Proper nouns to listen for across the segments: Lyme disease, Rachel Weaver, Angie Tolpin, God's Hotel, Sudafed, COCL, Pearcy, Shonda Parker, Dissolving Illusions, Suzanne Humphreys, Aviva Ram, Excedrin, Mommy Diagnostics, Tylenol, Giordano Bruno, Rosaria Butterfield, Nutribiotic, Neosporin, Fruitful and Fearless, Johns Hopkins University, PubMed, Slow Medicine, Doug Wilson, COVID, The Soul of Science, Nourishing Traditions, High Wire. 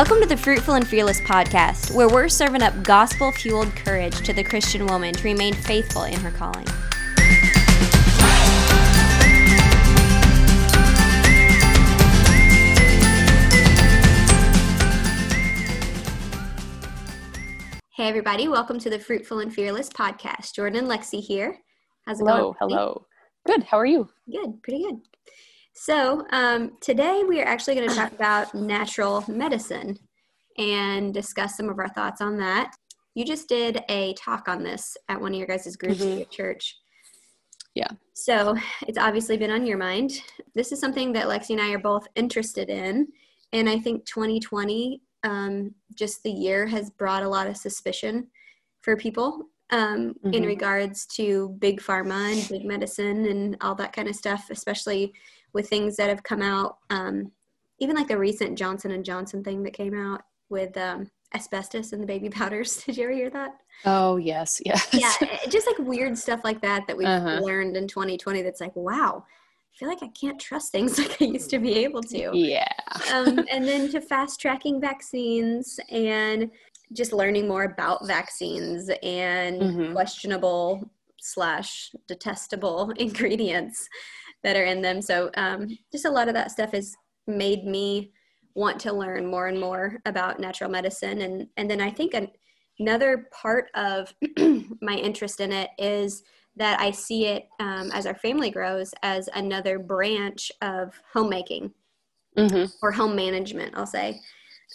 Welcome to the Fruitful and Fearless podcast, where we're serving up gospel-fueled courage to the Christian woman to remain faithful in her calling. Hey everybody, welcome to the Fruitful and Fearless podcast. Jordan and Lexi here. How's it going? Hello. Good. How are you? Good. Pretty good. So today we are actually going to talk about natural medicine and discuss some of our thoughts on that. You just did a talk on this at one of your guys' groups at your church. Yeah. So it's obviously been on your mind. This is something that Lexi and I are both interested in. And I think 2020, just the year, has brought a lot of suspicion for people in regards to big pharma and big medicine and all that kind of stuff, especially with things that have come out, even like the recent Johnson & Johnson thing that came out with asbestos in the baby powders. Did you ever hear that? Oh, yes, yes. Yeah, just like weird stuff like that that we've learned in 2020 that's like, wow, I feel like I can't trust things like I used to be able to. Yeah. And then to fast-tracking vaccines and just learning more about vaccines and questionable / detestable ingredients that are in them. So just a lot of that stuff has made me want to learn more and more about natural medicine. And then I think another part of my interest in it is that I see it as our family grows as another branch of homemaking or home management, I'll say.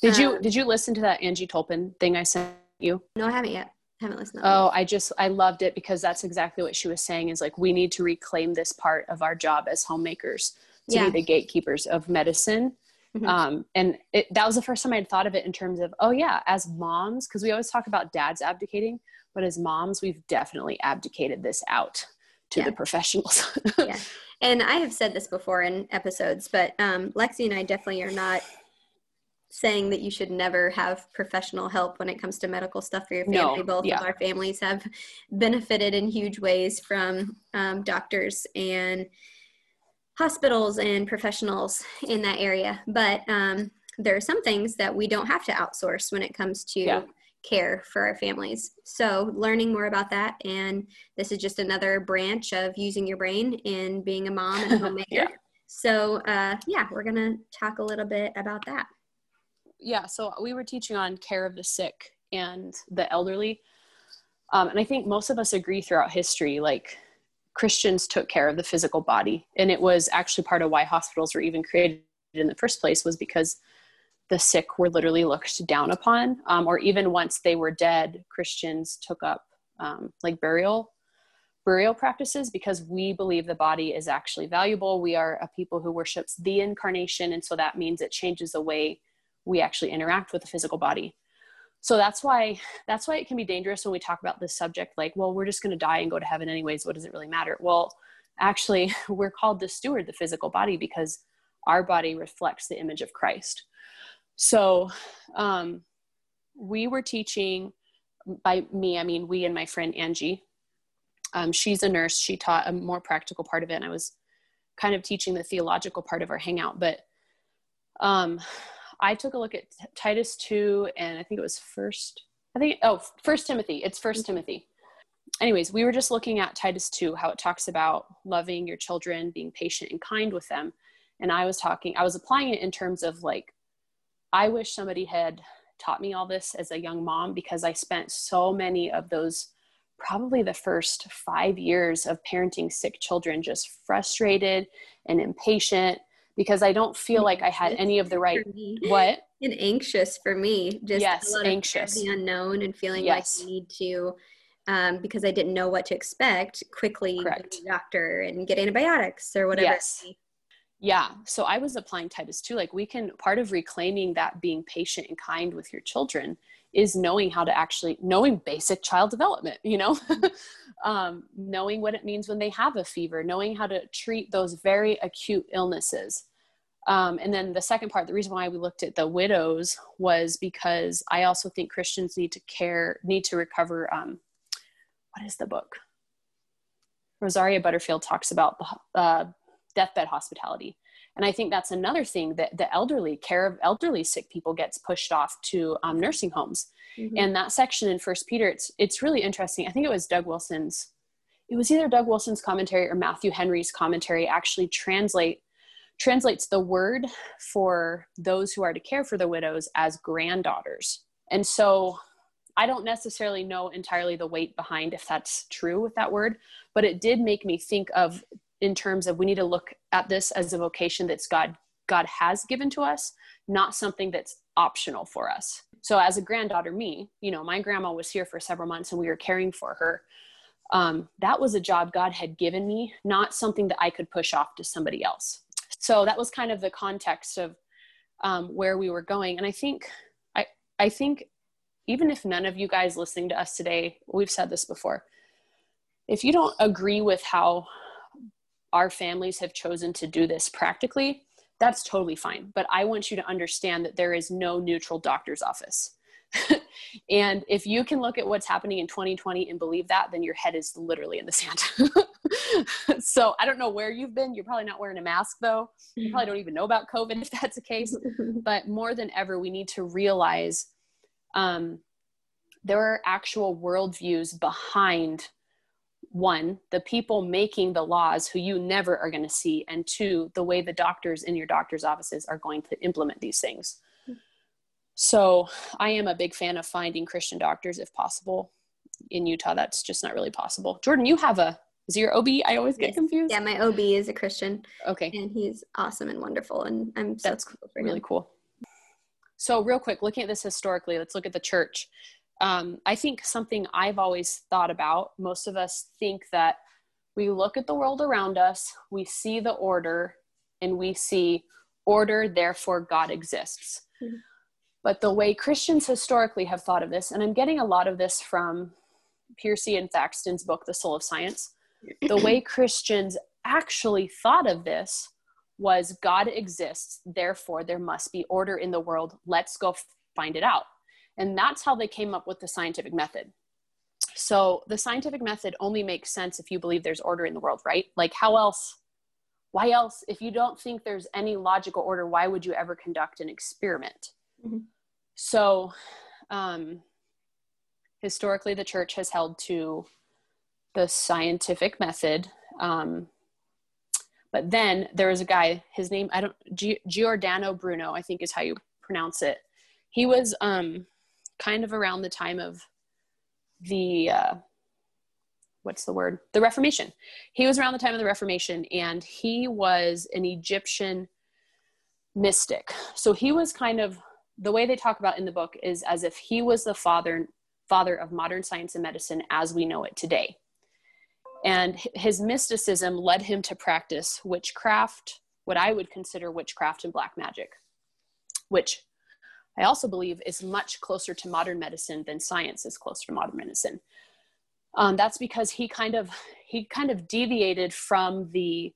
Did you listen to that Angie Tolpin thing I sent you? No, I haven't yet. Haven't listened to that. I loved it because that's exactly what she was saying is like, we need to reclaim this part of our job as homemakers to be the gatekeepers of medicine. And that was the first time I'd thought of it in terms of, as moms, because we always talk about dads abdicating, but as moms, we've definitely abdicated this out to the professionals. Yeah. And I have said this before in episodes, but Lexi and I definitely are not saying that you should never have professional help when it comes to medical stuff for your family. No, both of our families have benefited in huge ways from doctors and hospitals and professionals in that area. But there are some things that we don't have to outsource when it comes to care for our families. So learning more about that. And this is just another branch of using your brain and being a mom and a homemaker. So we're going to talk a little bit about that. Yeah, so we were teaching on care of the sick and the elderly. And I think most of us agree throughout history, like Christians took care of the physical body. And it was actually part of why hospitals were even created in the first place, was because the sick were literally looked down upon, or even once they were dead, Christians took up like burial practices, because we believe the body is actually valuable. We are a people who worships the incarnation. And so that means it changes the way we actually interact with the physical body. So that's why it can be dangerous when we talk about this subject, like, well, we're just going to die and go to heaven anyways. What does it really matter? Well, actually, we're called to steward the physical body because our body reflects the image of Christ. So we were teaching, by me, I mean, we and my friend Angie, she's a nurse. She taught a more practical part of it. And I was kind of teaching the theological part of our hangout, but I took a look at Titus 2, and I think it was First Timothy. It's First Timothy. Anyways, we were just looking at Titus 2, how it talks about loving your children, being patient and kind with them. And I was applying it in terms of like, I wish somebody had taught me all this as a young mom, because I spent so many of those, probably the first 5 years of parenting sick children, just frustrated and impatient, because I don't feel like I had any of the right, what? And anxious for me. Just yes, a lot anxious. Of the unknown and feeling like I need to, because I didn't know what to expect, quickly correct. Go to the doctor and get antibiotics or whatever. Yes. Yeah. So I was applying Titus 2. Like part of reclaiming that being patient and kind with your children is knowing how to actually, knowing basic child development, you know, knowing what it means when they have a fever, knowing how to treat those very acute illnesses. And then the second part, the reason why we looked at the widows was because I also think Christians need to recover. What is the book? Rosaria Butterfield talks about the deathbed hospitality. And I think that's another thing that the elderly care of elderly sick people gets pushed off to nursing homes. Mm-hmm. And that section in First Peter, it's really interesting. I think it was either Doug Wilson's commentary or Matthew Henry's commentary actually translates the word for those who are to care for the widows as granddaughters. And so I don't necessarily know entirely the weight behind if that's true with that word, but it did make me think of in terms of we need to look at this as a vocation that's God has given to us, not something that's optional for us. So as a granddaughter, my grandma was here for several months and we were caring for her. That was a job God had given me, not something that I could push off to somebody else. So that was kind of the context of where we were going. And I think even if none of you guys listening to us today, we've said this before, if you don't agree with how our families have chosen to do this practically, that's totally fine. But I want you to understand that there is no neutral doctor's office. And if you can look at what's happening in 2020 and believe that, then your head is literally in the sand. So I don't know where you've been. You're probably not wearing a mask though. You probably don't even know about COVID if that's the case. But more than ever, we need to realize there are actual worldviews behind, one, the people making the laws who you never are going to see, and two, the way the doctors in your doctor's offices are going to implement these things. So I am a big fan of finding Christian doctors if possible. In Utah, that's just not really possible. Jordan, you have is your OB? I always get confused. Yeah, my OB is a Christian. Okay. And he's awesome and wonderful. And I'm so grateful for him. Really cool. So real quick, looking at this historically, let's look at the church. I think something I've always thought about, most of us think that we look at the world around us, we see the order, and we see order, therefore God exists. Mm-hmm. But the way Christians historically have thought of this, and I'm getting a lot of this from Pearcy and Thaxton's book, The Soul of Science, the way Christians actually thought of this was God exists, therefore there must be order in the world. Let's go find it out. And that's how they came up with the scientific method. So the scientific method only makes sense if you believe there's order in the world, right? Like how else, why else, if you don't think there's any logical order, why would you ever conduct an experiment? Mm-hmm. So historically, the church has held to the scientific method. But then there was a guy, his name, Giordano Bruno, I think is how you pronounce it. He was kind of around the time of the Reformation. He was around the time of the Reformation, and he was an Egyptian mystic. So he was kind of, the way they talk about in the book is as if he was the father of modern science and medicine as we know it today. And his mysticism led him to practice witchcraft, what I would consider witchcraft and black magic, which I also believe is much closer to modern medicine than science is close to modern medicine. That's because he kind of deviated from the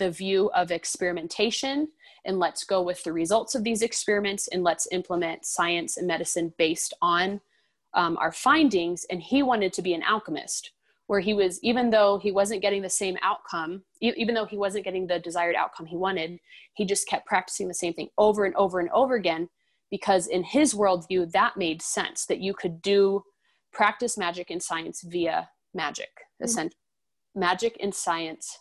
view of experimentation and let's go with the results of these experiments and let's implement science and medicine based on our findings. And he wanted to be an alchemist, where he was, even though he wasn't getting the same outcome, even though he wasn't getting the desired outcome he wanted, he just kept practicing the same thing over and over and over again, because in his worldview, that made sense, that you could practice magic and science via magic. Mm-hmm. Magic and science.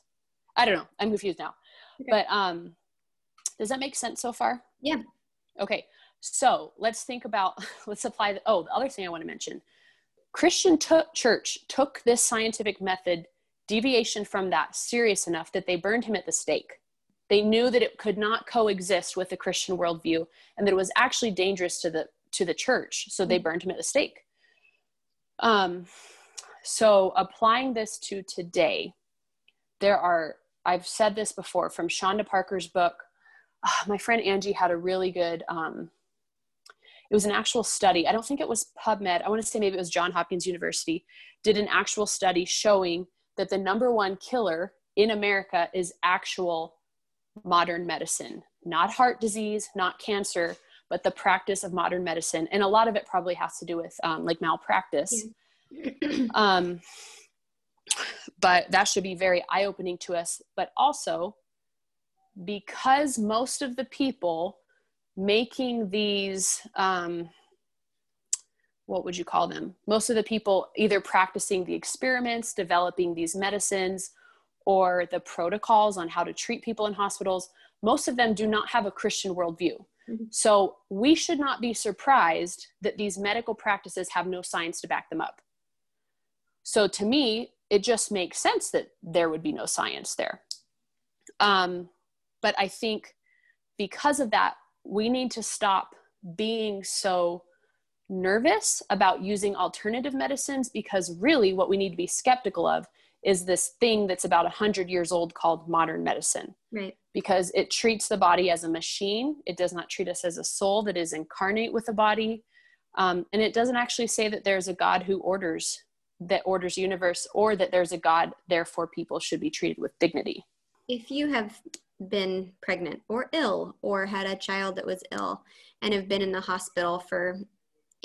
I don't know. I'm confused now. Okay. But does that make sense so far? Yeah. Okay. So let's apply the other thing I want to mention. Christian church took this scientific method deviation from that serious enough that they burned him at the stake. They knew that it could not coexist with the Christian worldview and that it was actually dangerous to the church. So they burned him at the stake. So applying this to today, I've said this before from Shonda Parker's book. My friend Angie had a really good, it was an actual study. I don't think it was PubMed. I want to say maybe it was Johns Hopkins University did an actual study showing that the number one killer in America is actual modern medicine, not heart disease, not cancer, but the practice of modern medicine. And a lot of it probably has to do with like malpractice. Yeah. But that should be very eye-opening to us, but also because most of the people making these, what would you call them? Most of the people either practicing the experiments, developing these medicines, or the protocols on how to treat people in hospitals, most of them do not have a Christian worldview. Mm-hmm. So we should not be surprised that these medical practices have no science to back them up. So to me, it just makes sense that there would be no science there. But I think because of that, we need to stop being so nervous about using alternative medicines, because really what we need to be skeptical of is this thing that's about 100 years old called modern medicine. Right. Because it treats the body as a machine. It does not treat us as a soul that is incarnate with the body. And it doesn't actually say that there's a God who orders, that orders universe, or that there's a God, therefore people should be treated with dignity. If you have been pregnant or ill or had a child that was ill and have been in the hospital for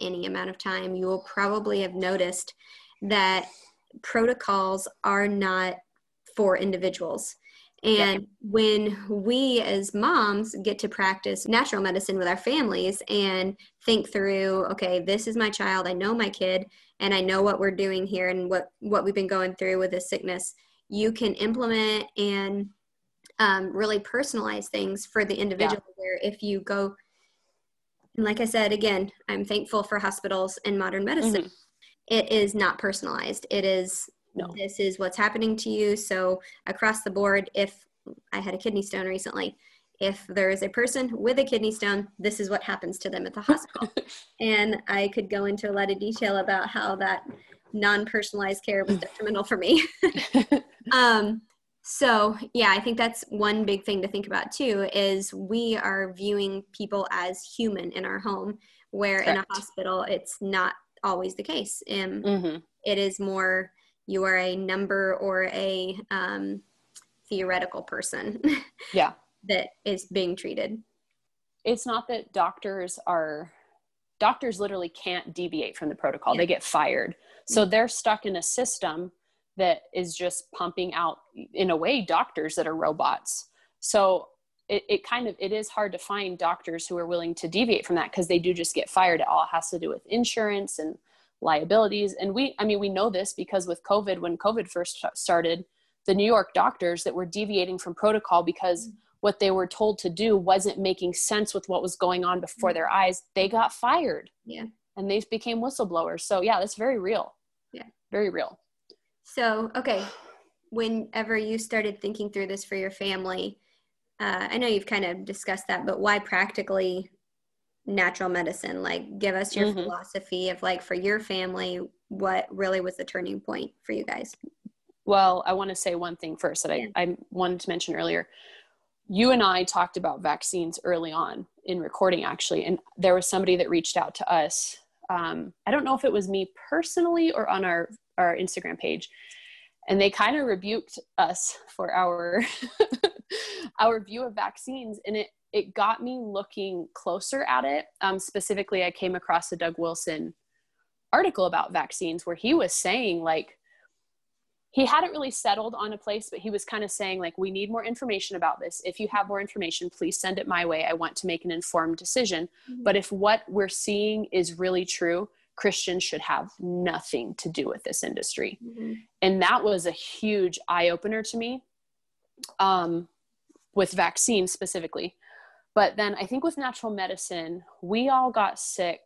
any amount of time, you will probably have noticed that protocols are not for individuals. And when we as moms get to practice natural medicine with our families and think through, okay, this is my child, I know my kid, and I know what we're doing here and what we've been going through with this sickness, you can implement and really personalize things for the individual. Yeah. Where if you go, and like I said, again, I'm thankful for hospitals and modern medicine. Mm-hmm. It is not personalized. It is, no. This is what's happening to you. So across the board, if I had a kidney stone recently, if there is a person with a kidney stone, this is what happens to them at the hospital. And I could go into a lot of detail about how that non-personalized care was detrimental for me. So yeah, I think that's one big thing to think about too, is we are viewing people as human in our home, where correct. In a hospital, it's not always the case. Mm-hmm. It is more, you are a number or a theoretical person. Yeah. That is being treated. It's not that doctors literally can't deviate from the protocol. Yeah. They get fired. So they're stuck in a system that is just pumping out, in a way, doctors that are robots. So it is hard to find doctors who are willing to deviate from that, because they do just get fired. It all has to do with insurance and liabilities. And we know this because with COVID, when COVID first started, the New York doctors that were deviating from protocol because what they were told to do wasn't making sense with what was going on before their eyes, they got fired. Yeah. And they became whistleblowers. So yeah, that's very real. Yeah. Very real. So, okay, whenever you started thinking through this for your family, I know you've kind of discussed that, but why practically natural medicine? Like, give us your philosophy of, like, for your family, what really was the turning point for you guys? Well, I want to say one thing first that I wanted to mention earlier. You and I talked about vaccines early on in recording, actually, and there was somebody that reached out to us. I don't know if it was me personally or on our Instagram page, and they kind of rebuked us for our our view of vaccines, and it got me looking closer at it. Specifically, I came across a Doug Wilson article about vaccines where he was saying, like, he hadn't really settled on a place, but he was kind of saying, like, we need more information about this. If you have more information, please send it my way. I want to make an informed decision. Mm-hmm. But if what we're seeing is really true, Christians should have nothing to do with this industry. Mm-hmm. And that was a huge eye-opener to me, with vaccines specifically. But then I think with natural medicine, we all got sick.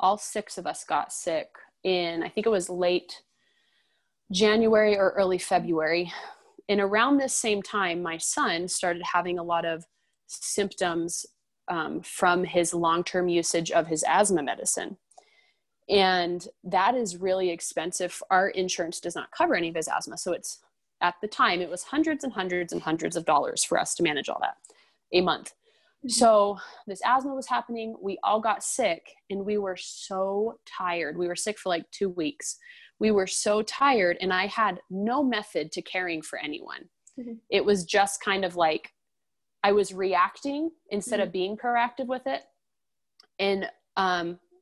All six of us got sick in, I think it was late January or early February. And around this same time, my son started having a lot of symptoms from his long-term usage of his asthma medicine. And that is really expensive. Our insurance does not cover any of his asthma. So it's, at the time, it was hundreds and hundreds and hundreds of dollars for us to manage all that a month. Mm-hmm. So this asthma was happening. We all got sick, and we were so tired. We were sick for like 2 weeks. We were so tired, and I had no method to caring for anyone. Mm-hmm. It was just kind of like I was reacting instead of being proactive with it. And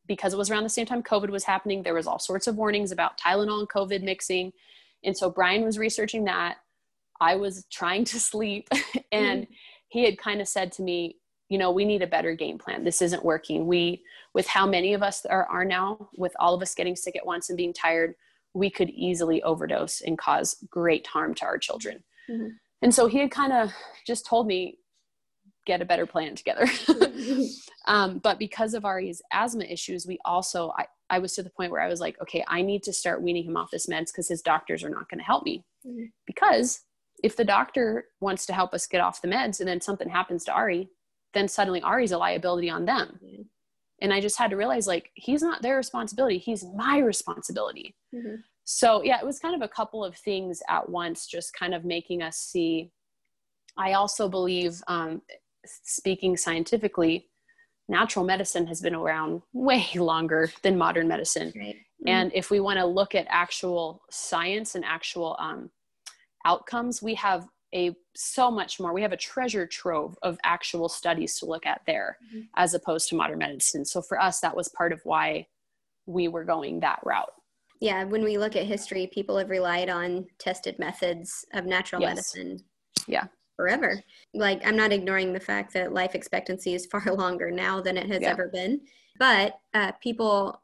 because it was around the same time COVID was happening, there was all sorts of warnings about Tylenol and COVID mixing. And so Brian was researching that. I was trying to sleep and he had kind of said to me, you know, we need a better game plan. This isn't working. With how many of us are now, with all of us getting sick at once and being tired, we could easily overdose and cause great harm to our children. Mm-hmm. And so he had kind of just told me, get a better plan together. But because of Ari's asthma issues, I was to the point where I was like, okay, I need to start weaning him off his meds because his doctors are not going to help me. Mm-hmm. Because if the doctor wants to help us get off the meds and then something happens to Ari, then suddenly Ari's a liability on them. Mm-hmm. And I just had to realize, like, he's not their responsibility. He's my responsibility. Mm-hmm. So yeah, it was kind of a couple of things at once, just kind of making us see. I also believe, speaking scientifically, natural medicine has been around way longer than modern medicine. Right. Mm-hmm. And if we want to look at actual science and actual outcomes, we have so much more. We have a treasure trove of actual studies to look at there, mm-hmm. as opposed to modern medicine. So for us, that was part of why we were going that route. Yeah. When we look at history, people have relied on tested methods of natural medicine. Yeah. Forever. Like, I'm not ignoring the fact that life expectancy is far longer now than it has ever been, but people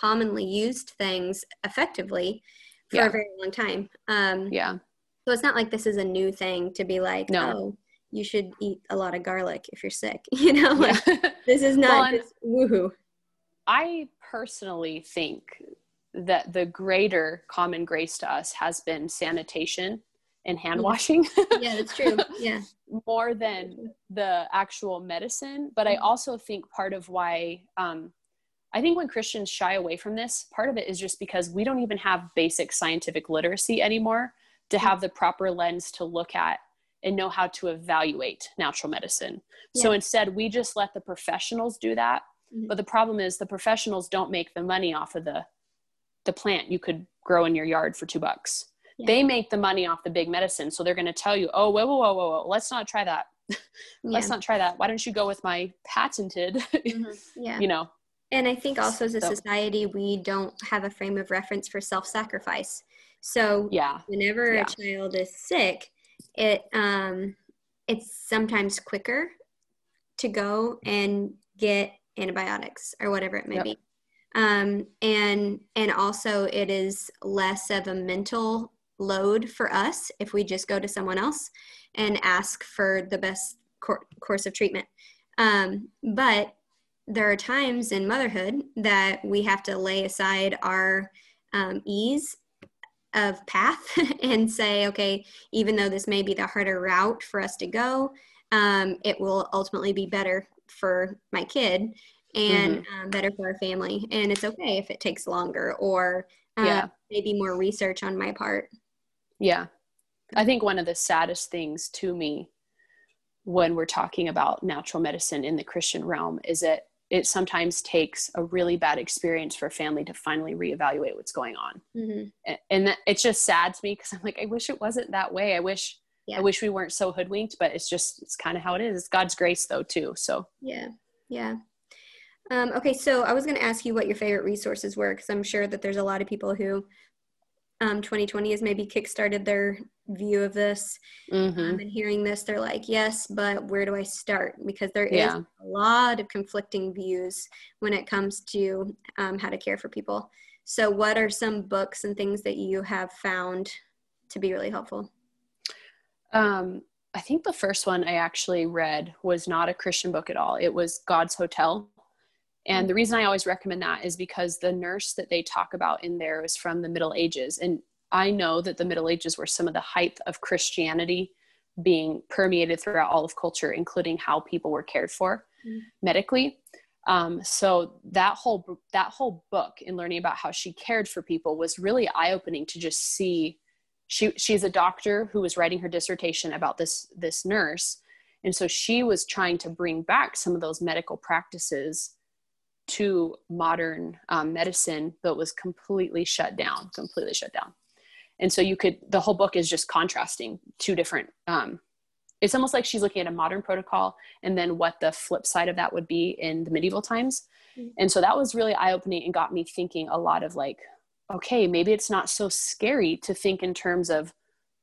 commonly used things effectively for a very long time. So it's not like this is a new thing to be like, oh, you should eat a lot of garlic if you're sick. You know, like, this is not just woohoo. I personally think that the greater common grace to us has been sanitation and hand washing. Yeah, that's true. Yeah. More than the actual medicine. But I also think part of why, I think when Christians shy away from this, part of it is just because we don't even have basic scientific literacy anymore to have the proper lens to look at and know how to evaluate natural medicine. Yeah. So instead, we just let the professionals do that. Mm-hmm. But the problem is the professionals don't make the money off of the plant you could grow in your yard for $2. Yeah. They make the money off the big medicine. So they're going to tell you, oh, whoa, let's not try that. Let's not try that. Why don't you go with my patented, mm-hmm. yeah. you know? And I think also as a society, we don't have a frame of reference for self-sacrifice. So whenever a child is sick, it's sometimes quicker to go and get antibiotics or whatever it may be. And also it is less of a mental load for us if we just go to someone else and ask for the best course of treatment. But there are times in motherhood that we have to lay aside our ease of path and say, okay, even though this may be the harder route for us to go, it will ultimately be better for my kid and mm-hmm. Better for our family. And it's okay if it takes longer or maybe more research on my part. Yeah. I think one of the saddest things to me when we're talking about natural medicine in the Christian realm is that it sometimes takes a really bad experience for a family to finally reevaluate what's going on. Mm-hmm. And it's just sad to me because I'm like, I wish it wasn't that way. I wish we weren't so hoodwinked, but it's kind of how it is. It's God's grace though, too. So yeah. Okay. So I was going to ask you what your favorite resources were, because I'm sure that there's a lot of people who 2020 has maybe kickstarted their view of this and hearing this, they're like, yes, but where do I start? Because there is a lot of conflicting views when it comes to how to care for people. So what are some books and things that you have found to be really helpful? I think the first one I actually read was not a Christian book at all. It was God's Hotel. And the reason I always recommend that is because the nurse that they talk about in there is from the Middle Ages. And I know that the Middle Ages were some of the height of Christianity being permeated throughout all of culture, including how people were cared for medically. So that whole book and learning about how she cared for people was really eye-opening to just see. She's a doctor who was writing her dissertation about this nurse. And so she was trying to bring back some of those medical practices to modern medicine, but was completely shut down. And so the whole book is just contrasting two different, it's almost like she's looking at a modern protocol and then what the flip side of that would be in the medieval times. Mm-hmm. And so that was really eye-opening and got me thinking a lot of like, okay, maybe it's not so scary to think in terms of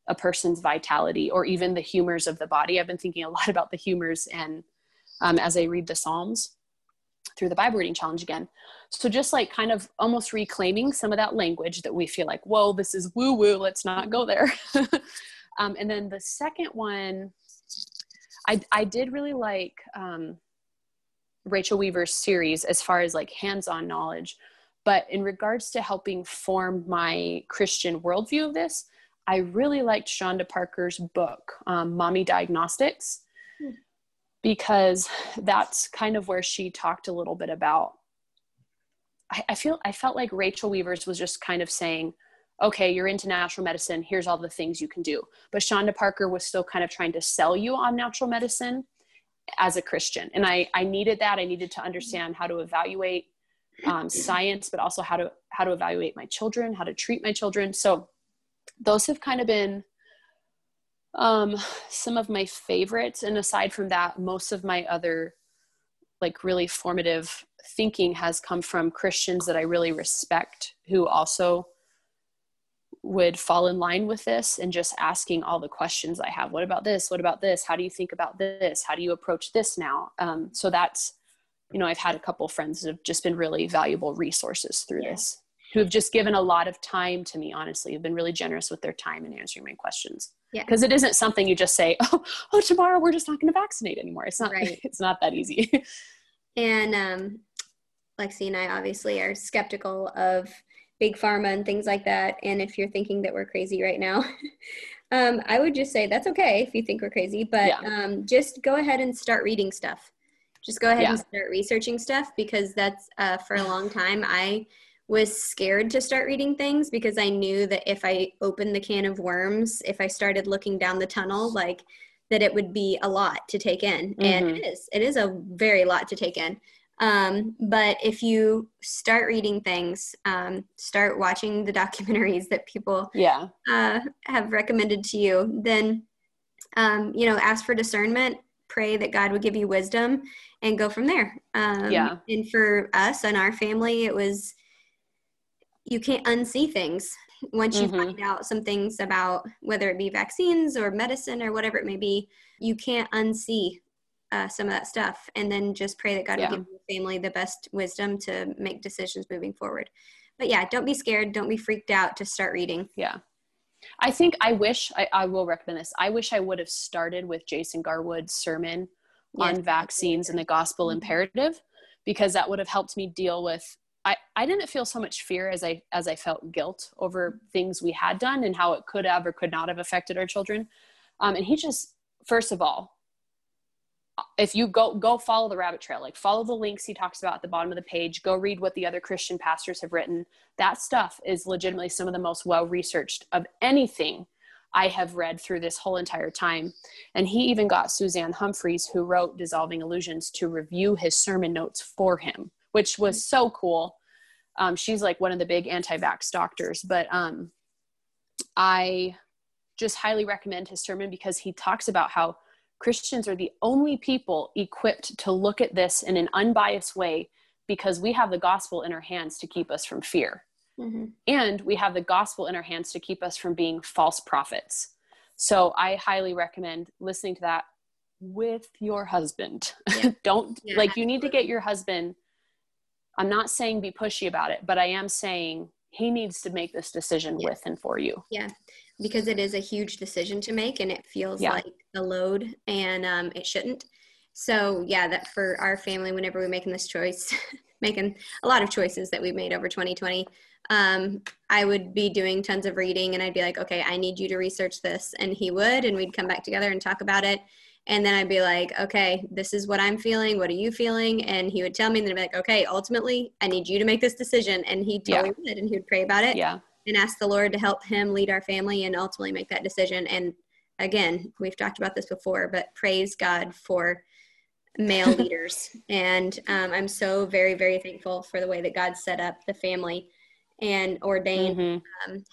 a person's vitality or even the humors of the body. I've been thinking a lot about the humors and as I read the Psalms through the Bible reading challenge again. So just like kind of almost reclaiming some of that language that we feel like, whoa, this is woo woo, let's not go there. And then the second one, I did really like Rachel Weaver's series as far as like hands-on knowledge, but in regards to helping form my Christian worldview of this, I really liked Shonda Parker's book, Mommy Diagnostics, because that's kind of where she talked a little bit about, I felt like Rachel Weaver's was just kind of saying, okay, you're into natural medicine, here's all the things you can do. But Shonda Parker was still kind of trying to sell you on natural medicine as a Christian. And I needed that. I needed to understand how to evaluate science, but also how to evaluate my children, how to treat my children. So those have kind of been some of my favorites. And aside from that, most of my other like really formative thinking has come from Christians that I really respect, who also would fall in line with this and just asking all the questions I have. What about this? What about this? How do you think about this? How do you approach this now? So that's, you know, I've had a couple friends that have just been really valuable resources through this, who have just given a lot of time to me, honestly, have been really generous with their time in answering my questions. Yeah. Cause it isn't something you just say, Oh, tomorrow we're just not going to vaccinate anymore. It's not, right. It's not that easy. And, Lexi and I obviously are skeptical of big pharma and things like that. And if you're thinking that we're crazy right now, I would just say that's okay if you think we're crazy, but, just go ahead and start reading stuff. Just go ahead and start researching stuff, because that's, for a long time, I was scared to start reading things because I knew that if I opened the can of worms, if I started looking down the tunnel, like that it would be a lot to take in. Mm-hmm. And it is a very lot to take in. But if you start reading things, start watching the documentaries that people have recommended to you, then, you know, ask for discernment, pray that God would give you wisdom, and go from there. And for us and our family, it was, you can't unsee things once you find out some things about whether it be vaccines or medicine or whatever it may be. You can't unsee some of that stuff, and then just pray that God will give your family the best wisdom to make decisions moving forward. But yeah, don't be scared. Don't be freaked out. Just start reading. Yeah. I think I will recommend this. I wish I would have started with Jason Garwood's sermon on vaccines and the gospel imperative, because that would have helped me deal with, I didn't feel so much fear as I felt guilt over things we had done and how it could have or could not have affected our children. And he just, first of all, if you go follow the rabbit trail, like follow the links he talks about at the bottom of the page, go read what the other Christian pastors have written. That stuff is legitimately some of the most well-researched of anything I have read through this whole entire time. And he even got Suzanne Humphreys, who wrote Dissolving Illusions, to review his sermon notes for him, which was so cool. She's like one of the big anti-vax doctors, but I just highly recommend his sermon, because he talks about how Christians are the only people equipped to look at this in an unbiased way, because we have the gospel in our hands to keep us from fear. Mm-hmm. And we have the gospel in our hands to keep us from being false prophets. So I highly recommend listening to that with your husband. Yeah. You need to get your husband, I'm not saying be pushy about it, but I am saying he needs to make this decision with and for you. Yeah, because it is a huge decision to make, and it feels like a load, and it shouldn't. So yeah, that for our family, whenever we're making this choice, making a lot of choices that we've made over 2020, I would be doing tons of reading, and I'd be like, okay, I need you to research this. And he would, and we'd come back together and talk about it. And then I'd be like, okay, this is what I'm feeling. What are you feeling? And he would tell me, and then I'd be like, okay, ultimately I need you to make this decision. And he totally would, and he would pray about it and ask the Lord to help him lead our family and ultimately make that decision. And again, we've talked about this before, but praise God for male leaders. And I'm so very, very thankful for the way that God set up the family and ordained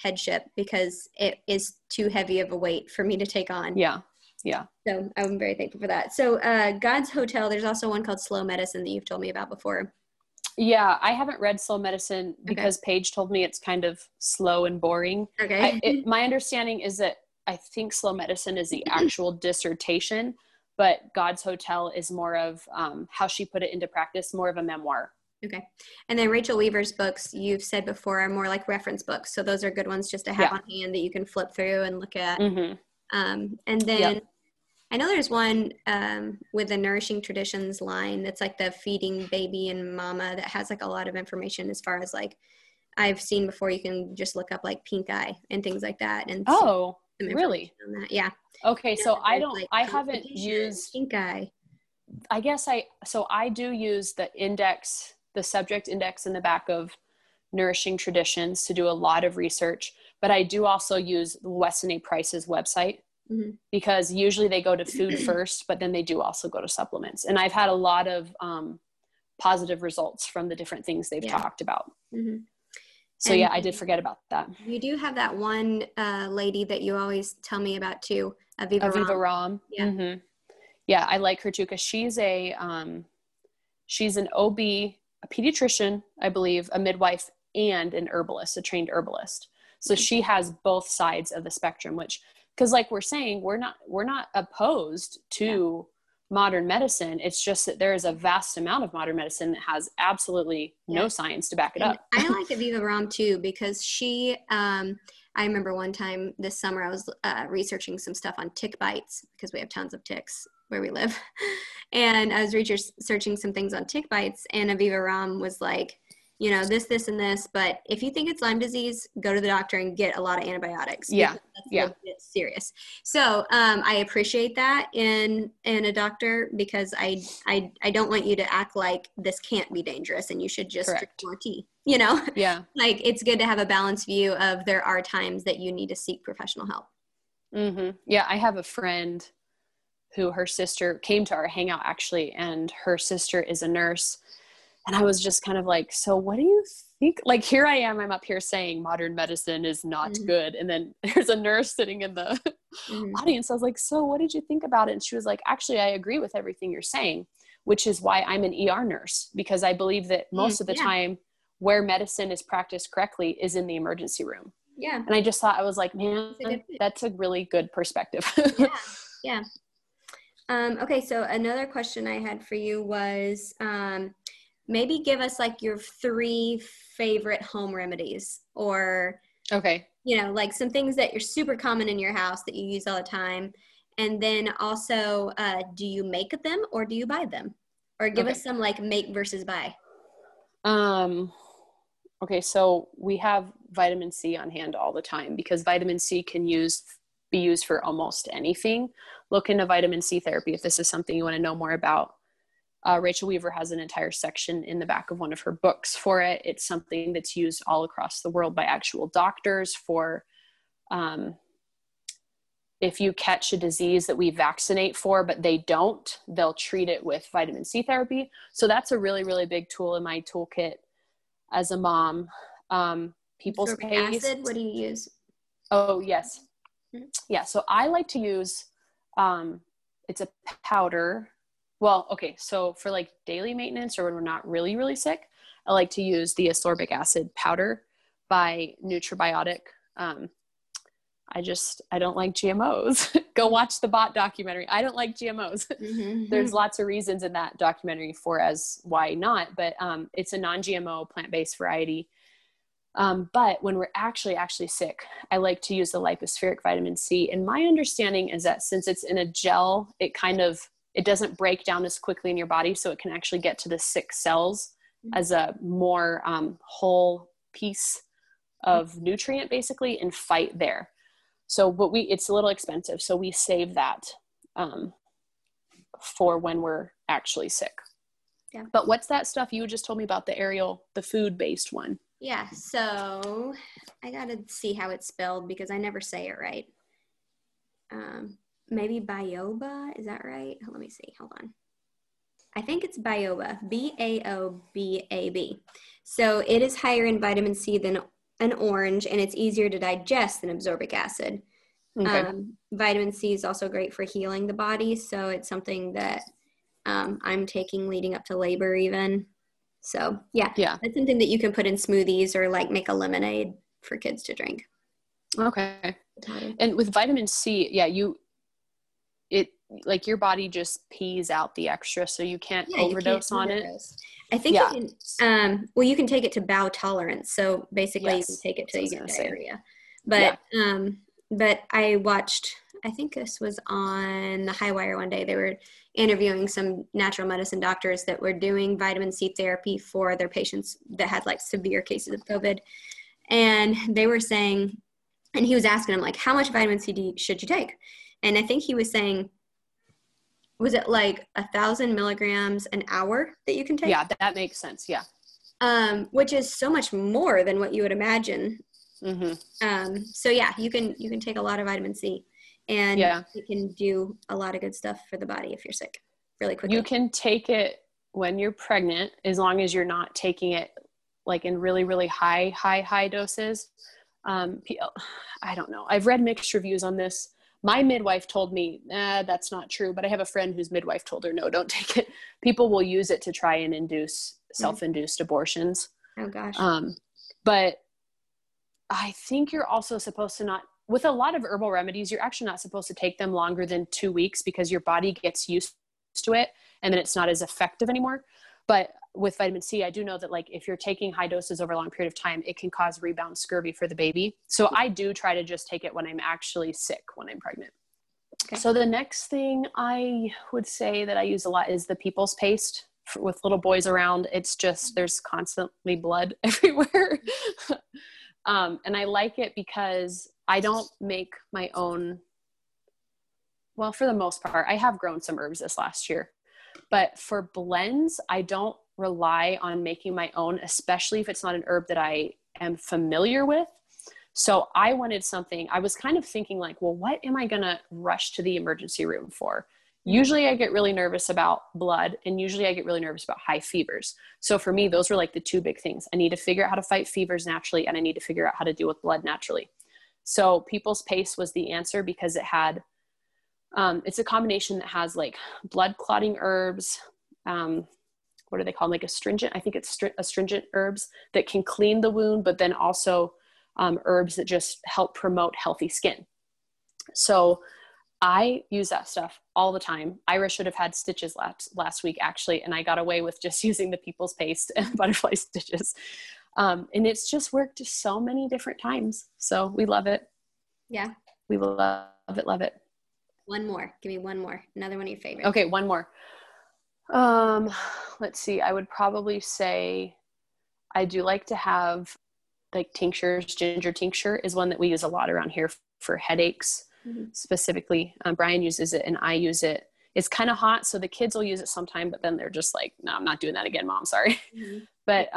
headship, because it is too heavy of a weight for me to take on. Yeah. So I'm very thankful for that. So God's Hotel, there's also one called Slow Medicine that you've told me about before. Yeah, I haven't read Slow Medicine because Paige told me it's kind of slow and boring. Okay. My understanding is that I think Slow Medicine is the actual dissertation, but God's Hotel is more of how she put it into practice, more of a memoir. Okay. And then Rachel Weaver's books, you've said before, are more like reference books. So those are good ones just to have on hand that you can flip through and look at. Mm-hmm. And then I know there's one with the Nourishing Traditions line that's like the feeding baby and mama that has like a lot of information as far as like I've seen before. You can just look up like pink eye and things like that. And oh, really? On that. Yeah. Okay. So I don't, like, I haven't used pink eye. I guess I do use the index, the subject index in the back of Nourishing Traditions to do a lot of research, but I do also use Weston A. Price's website because usually they go to food first, but then they do also go to supplements. And I've had a lot of positive results from the different things they've talked about. Mm-hmm. So and yeah, I did forget about that. You do have that one lady that you always tell me about too, Aviva Ram. Yeah. Mm-hmm. Yeah. I like her too, cause she's she's an OB, a pediatrician, I believe, a midwife and an herbalist, a trained herbalist. So she has both sides of the spectrum, which, cause like we're saying, we're not opposed to modern medicine. It's just that there is a vast amount of modern medicine that has absolutely no science to back it up. I like Aviva Ram too, because she, I remember one time this summer I was researching some stuff on tick bites because we have tons of ticks where we live. And I was researching some things on tick bites, and Aviva Ram was like, you know, this, this, and this, but if you think it's Lyme disease, go to the doctor and get a lot of antibiotics. Yeah. That's serious. So, I appreciate that in a doctor, because I don't want you to act like this can't be dangerous and you should just drink more tea, you know? Yeah. Like it's good to have a balanced view of there are times that you need to seek professional help. Mm-hmm. Yeah. I have a friend who her sister came to our hangout actually, and her sister is a nurse. And I was just kind of like, so what do you think? Like, here I am, I'm up here saying modern medicine is not good. And then there's a nurse sitting in the audience. I was like, so what did you think about it? And she was like, actually, I agree with everything you're saying, which is why I'm an ER nurse, because I believe that most of the time where medicine is practiced correctly is in the emergency room. Yeah. And I just thought, I was like, man, that's a really good perspective. Yeah. Okay. So another question I had for you was, maybe give us like your 3 favorite home remedies, or, you know, like some things that are super common in your house that you use all the time. And then also, do you make them or do you buy them, or give us some like make versus buy? Okay. So we have vitamin C on hand all the time, because vitamin C can be used for almost anything. Look into vitamin C therapy if this is something you want to know more about. Rachel Weaver has an entire section in the back of one of her books for it. It's something that's used all across the world by actual doctors for, if you catch a disease that we vaccinate for, but they don't, they'll treat it with vitamin C therapy. So that's a really, really big tool in my toolkit as a mom. People's pays. Acid, what do you use? Oh, yes. Yeah. So I like to use, it's a powder. Well, okay, so for like daily maintenance or when we're not really, really sick, I like to use the ascorbic acid powder by Nutribiotic. I don't like GMOs. Go watch the bot documentary. I don't like GMOs. Mm-hmm. There's lots of reasons in that documentary for as why not, but it's a non-GMO plant-based variety. But when we're actually sick, I like to use the lipospheric vitamin C. And my understanding is that since it's in a gel, it doesn't break down as quickly in your body, so it can actually get to the sick cells as a more whole piece of nutrient, basically, and fight there. So, but it's a little expensive, so we save that for when we're actually sick. Yeah. But what's that stuff you just told me about, the food-based one? Yeah, so I got to see how it's spelled because I never say it right. Maybe Bioba, is that right? Let me see, hold on. I think it's Bioba, B-A-O-B-A-B. So it is higher in vitamin C than an orange, and it's easier to digest than ascorbic acid. Okay. Vitamin C is also great for healing the body, so it's something that I'm taking leading up to labor even. So yeah, that's something that you can put in smoothies or like make a lemonade for kids to drink. Okay. And with vitamin C, yeah, like your body just pees out the extra, so you can't overdose on it. I think you can, well, you can take it to bowel tolerance. So basically you can take it till you get diarrhea. But, but I watched, I think this was on the High Wire one day. They were interviewing some natural medicine doctors that were doing vitamin C therapy for their patients that had like severe cases of COVID. And they were saying, and he was asking them like, how much vitamin C should you take? And I think he was saying, was it like 1,000 milligrams an hour that you can take? Yeah, that makes sense. Yeah. Which is so much more than what you would imagine. Mm-hmm. So yeah, you can take a lot of vitamin C, and you can do a lot of good stuff for the body if you're sick really quickly. You can take it when you're pregnant, as long as you're not taking it like in really, really high doses. I don't know. I've read mixed reviews on this. My midwife told me, that's not true. But I have a friend whose midwife told her, no, don't take it. People will use it to try and induce self-induced abortions. Oh gosh. But I think you're also supposed to not, with a lot of herbal remedies, you're actually not supposed to take them longer than 2 weeks because your body gets used to it and then it's not as effective anymore. But with vitamin C, I do know that like if you're taking high doses over a long period of time, it can cause rebound scurvy for the baby. So I do try to just take it when I'm actually sick, when I'm pregnant. Okay. So the next thing I would say that I use a lot is the people's paste with little boys around. It's just, there's constantly blood everywhere. And I like it because I don't make my own. Well, for the most part, I have grown some herbs this last year, but for blends, I don't rely on making my own, especially if it's not an herb that I am familiar with. So I wanted something, I was kind of thinking like, well, what am I going to rush to the emergency room for? Usually I get really nervous about blood, and usually I get really nervous about high fevers. So for me, those were like the two big things. I need to figure out how to fight fevers naturally, and I need to figure out how to deal with blood naturally. So People's Paste was the answer because it had, it's a combination that has like blood clotting herbs, what are they called? Like astringent. I think it's astringent herbs that can clean the wound, but then also herbs that just help promote healthy skin. So I use that stuff all the time. Ira should have had stitches last week actually. And I got away with just using the People's Paste and butterfly stitches. And it's just worked so many different times. So we love it. Yeah. We love it. One more. Give me one more. Another one of your favorites. Okay. One more. Let's see. I would probably say I do like to have like tinctures. Ginger tincture is one that we use a lot around here for headaches specifically. Brian uses it and I use it. It's kind of hot, so the kids will use it sometime, but then they're just like, no, I'm not doing that again, Mom. Sorry. But,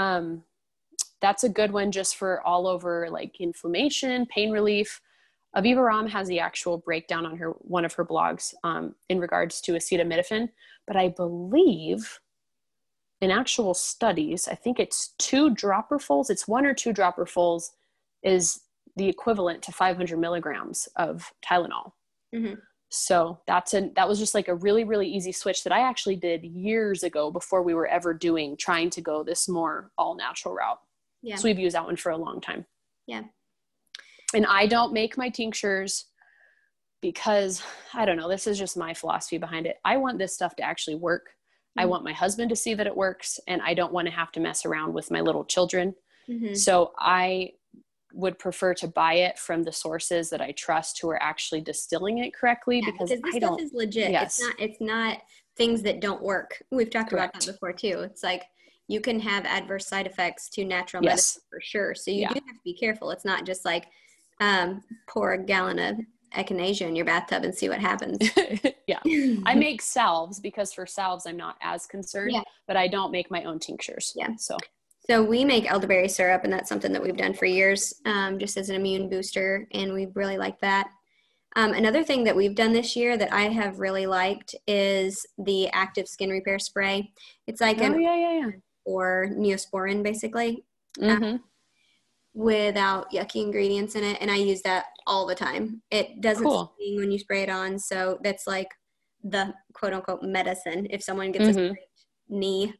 that's a good one just for all over like inflammation, pain relief. Aviva Ram has the actual breakdown on one of her blogs in regards to acetaminophen, but I believe in actual studies, I think it's 2 dropperfuls. It's 1 or 2 dropperfuls is the equivalent to 500 milligrams of Tylenol. So that was just like a really, really easy switch that I actually did years ago before we were ever trying to go this more all natural route. Yeah. So we've used that one for a long time. Yeah. And I don't make my tinctures because, I don't know, this is just my philosophy behind it. I want this stuff to actually work. I want my husband to see that it works, and I don't want to have to mess around with my little children. So I would prefer to buy it from the sources that I trust who are actually distilling it correctly, because this stuff is legit. Yes. It's not things that don't work. We've talked about that before too. It's like, you can have adverse side effects to natural medicine for sure. So you do have to be careful. It's not just like, pour a gallon of echinacea in your bathtub and see what happens. I make salves because for salves, I'm not as concerned, but I don't make my own tinctures. Yeah. So we make elderberry syrup, and that's something that we've done for years, just as an immune booster. And we really like that. Another thing that we've done this year that I have really liked is the active skin repair spray. It's like or Neosporin basically. Without yucky ingredients in it. And I use that all the time. It doesn't sting when you spray it on. So that's like the quote unquote medicine. If someone gets a sprained knee,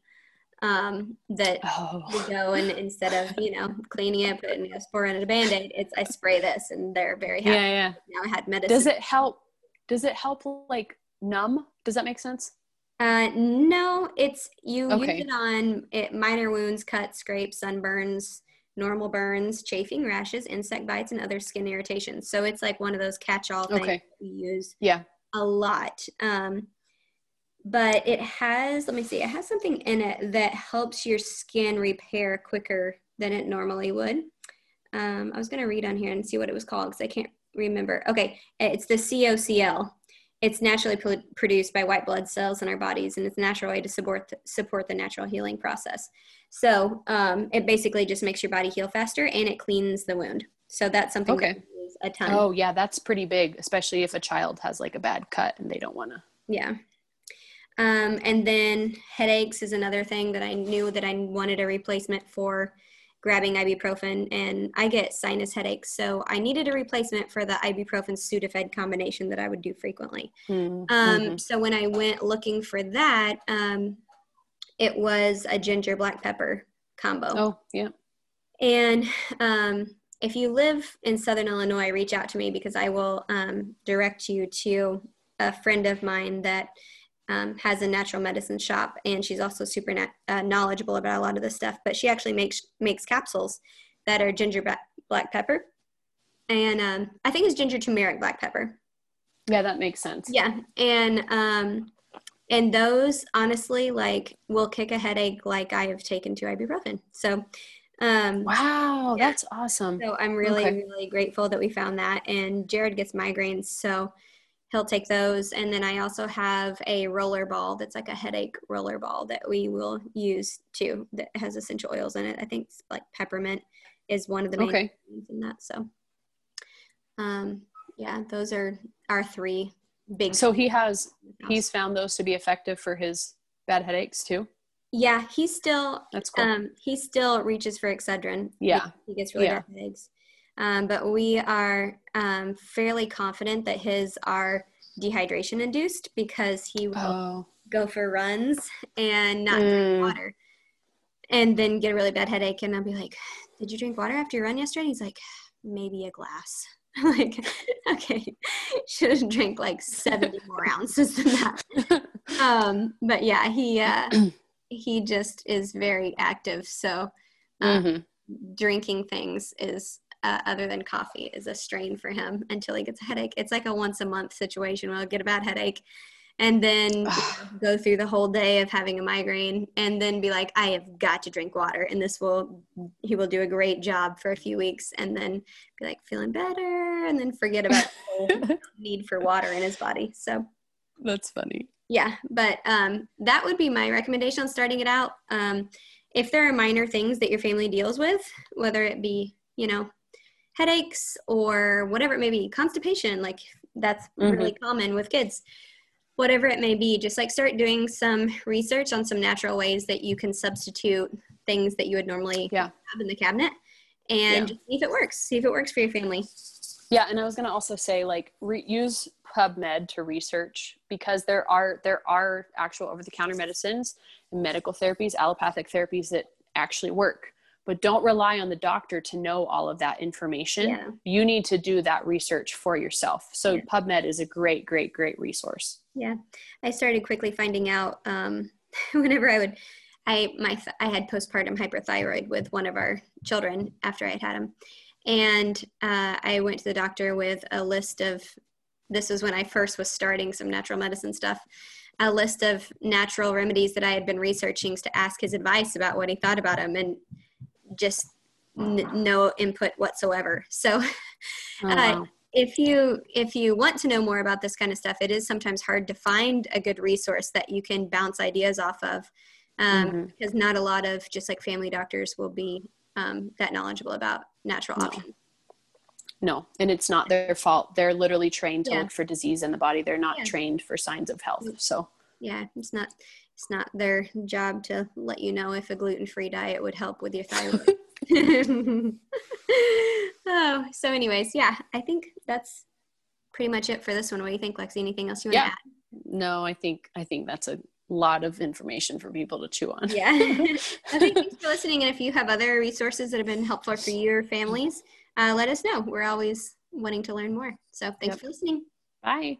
that you go and instead of, you know, cleaning it, putting aspirin and a Band-Aid, it's I spray this and they're very happy. Yeah, yeah. Now I had medicine. Does it help? Does it help like numb? Does that make sense? No, it's use it on minor wounds, cuts, scrapes, sunburns, normal burns, chafing, rashes, insect bites, and other skin irritations. So it's like one of those catch-all things we use a lot. But it has, let me see, it has something in it that helps your skin repair quicker than it normally would. I was going to read on here and see what it was called because I can't remember. Okay, it's the COCL. It's naturally produced by white blood cells in our bodies, and it's a natural way to support the natural healing process. So it basically just makes your body heal faster, and it cleans the wound. So that's something that we use a ton. Oh, yeah, that's pretty big, especially if a child has like a bad cut and they don't want to. Yeah. And then headaches is another thing that I knew that I wanted a replacement for grabbing ibuprofen, and I get sinus headaches. So I needed a replacement for the ibuprofen Sudafed combination that I would do frequently. So when I went looking for that, it was a ginger black pepper combo. Oh, yeah. And, if you live in Southern Illinois, reach out to me because I will, direct you to a friend of mine that, has a natural medicine shop, and she's also super knowledgeable about a lot of this stuff, but she actually makes capsules that are ginger black pepper. And, I think it's ginger turmeric black pepper. Yeah. That makes sense. Yeah. And those honestly, like, will kick a headache like I have taken to ibuprofen. So, wow, that's awesome. So I'm really, really grateful that we found that. And Jared gets migraines, so he'll take those. And then I also have a roller ball that's like a headache roller ball that we will use too, that has essential oils in it. I think it's like peppermint is one of the main things in that. So, yeah, those are our three big. So he's found those to be effective for his bad headaches too. Yeah. That's cool. He still reaches for Excedrin. Yeah. He gets really bad headaches. But we are fairly confident that his are dehydration induced because he will go for runs and not drink water and then get a really bad headache. And I'll be like, did you drink water after your run yesterday? And he's like, maybe a glass. I'm like, okay, should have drank like 70 more ounces than that. But yeah, he just is very active. So drinking things is other than coffee is a strain for him until he gets a headache. It's like a once a month situation where I'll get a bad headache and then go through the whole day of having a migraine and then be like, I have got to drink water. And he will do a great job for a few weeks and then be like feeling better and then forget about the whole need for water in his body. So that's funny. Yeah. But, that would be my recommendation on starting it out. If there are minor things that your family deals with, whether it be, you know, headaches or whatever it may be, constipation, like that's really common with kids, whatever it may be, just like start doing some research on some natural ways that you can substitute things that you would normally have in the cabinet and just see if it works for your family. Yeah. And I was going to also say, like, use PubMed to research, because there are actual over-the-counter medicines, medical therapies, allopathic therapies that actually work. But don't rely on the doctor to know all of that information. Yeah. You need to do that research for yourself. So PubMed is a great, great, great resource. Yeah. I started quickly finding out whenever I had postpartum hyperthyroid with one of our children after I'd had him. And I went to the doctor with a list of, this was when I first was starting some natural medicine stuff, a list of natural remedies that I had been researching to ask his advice about what he thought about them. And just no input whatsoever. So if you want to know more about this kind of stuff, it is sometimes hard to find a good resource that you can bounce ideas off of, because not a lot of just like family doctors will be that knowledgeable about natural options. No, and it's not their fault. They're literally trained to look for disease in the body. They're not trained for signs of health. So yeah, it's not their job to let you know if a gluten-free diet would help with your thyroid. So anyways, yeah, I think that's pretty much it for this one. What do you think, Lexi? Anything else you want to add? No, I think that's a lot of information for people to chew on. Yeah. Okay, thanks for listening. And if you have other resources that have been helpful for your families, let us know. We're always wanting to learn more. So thanks for listening. Bye.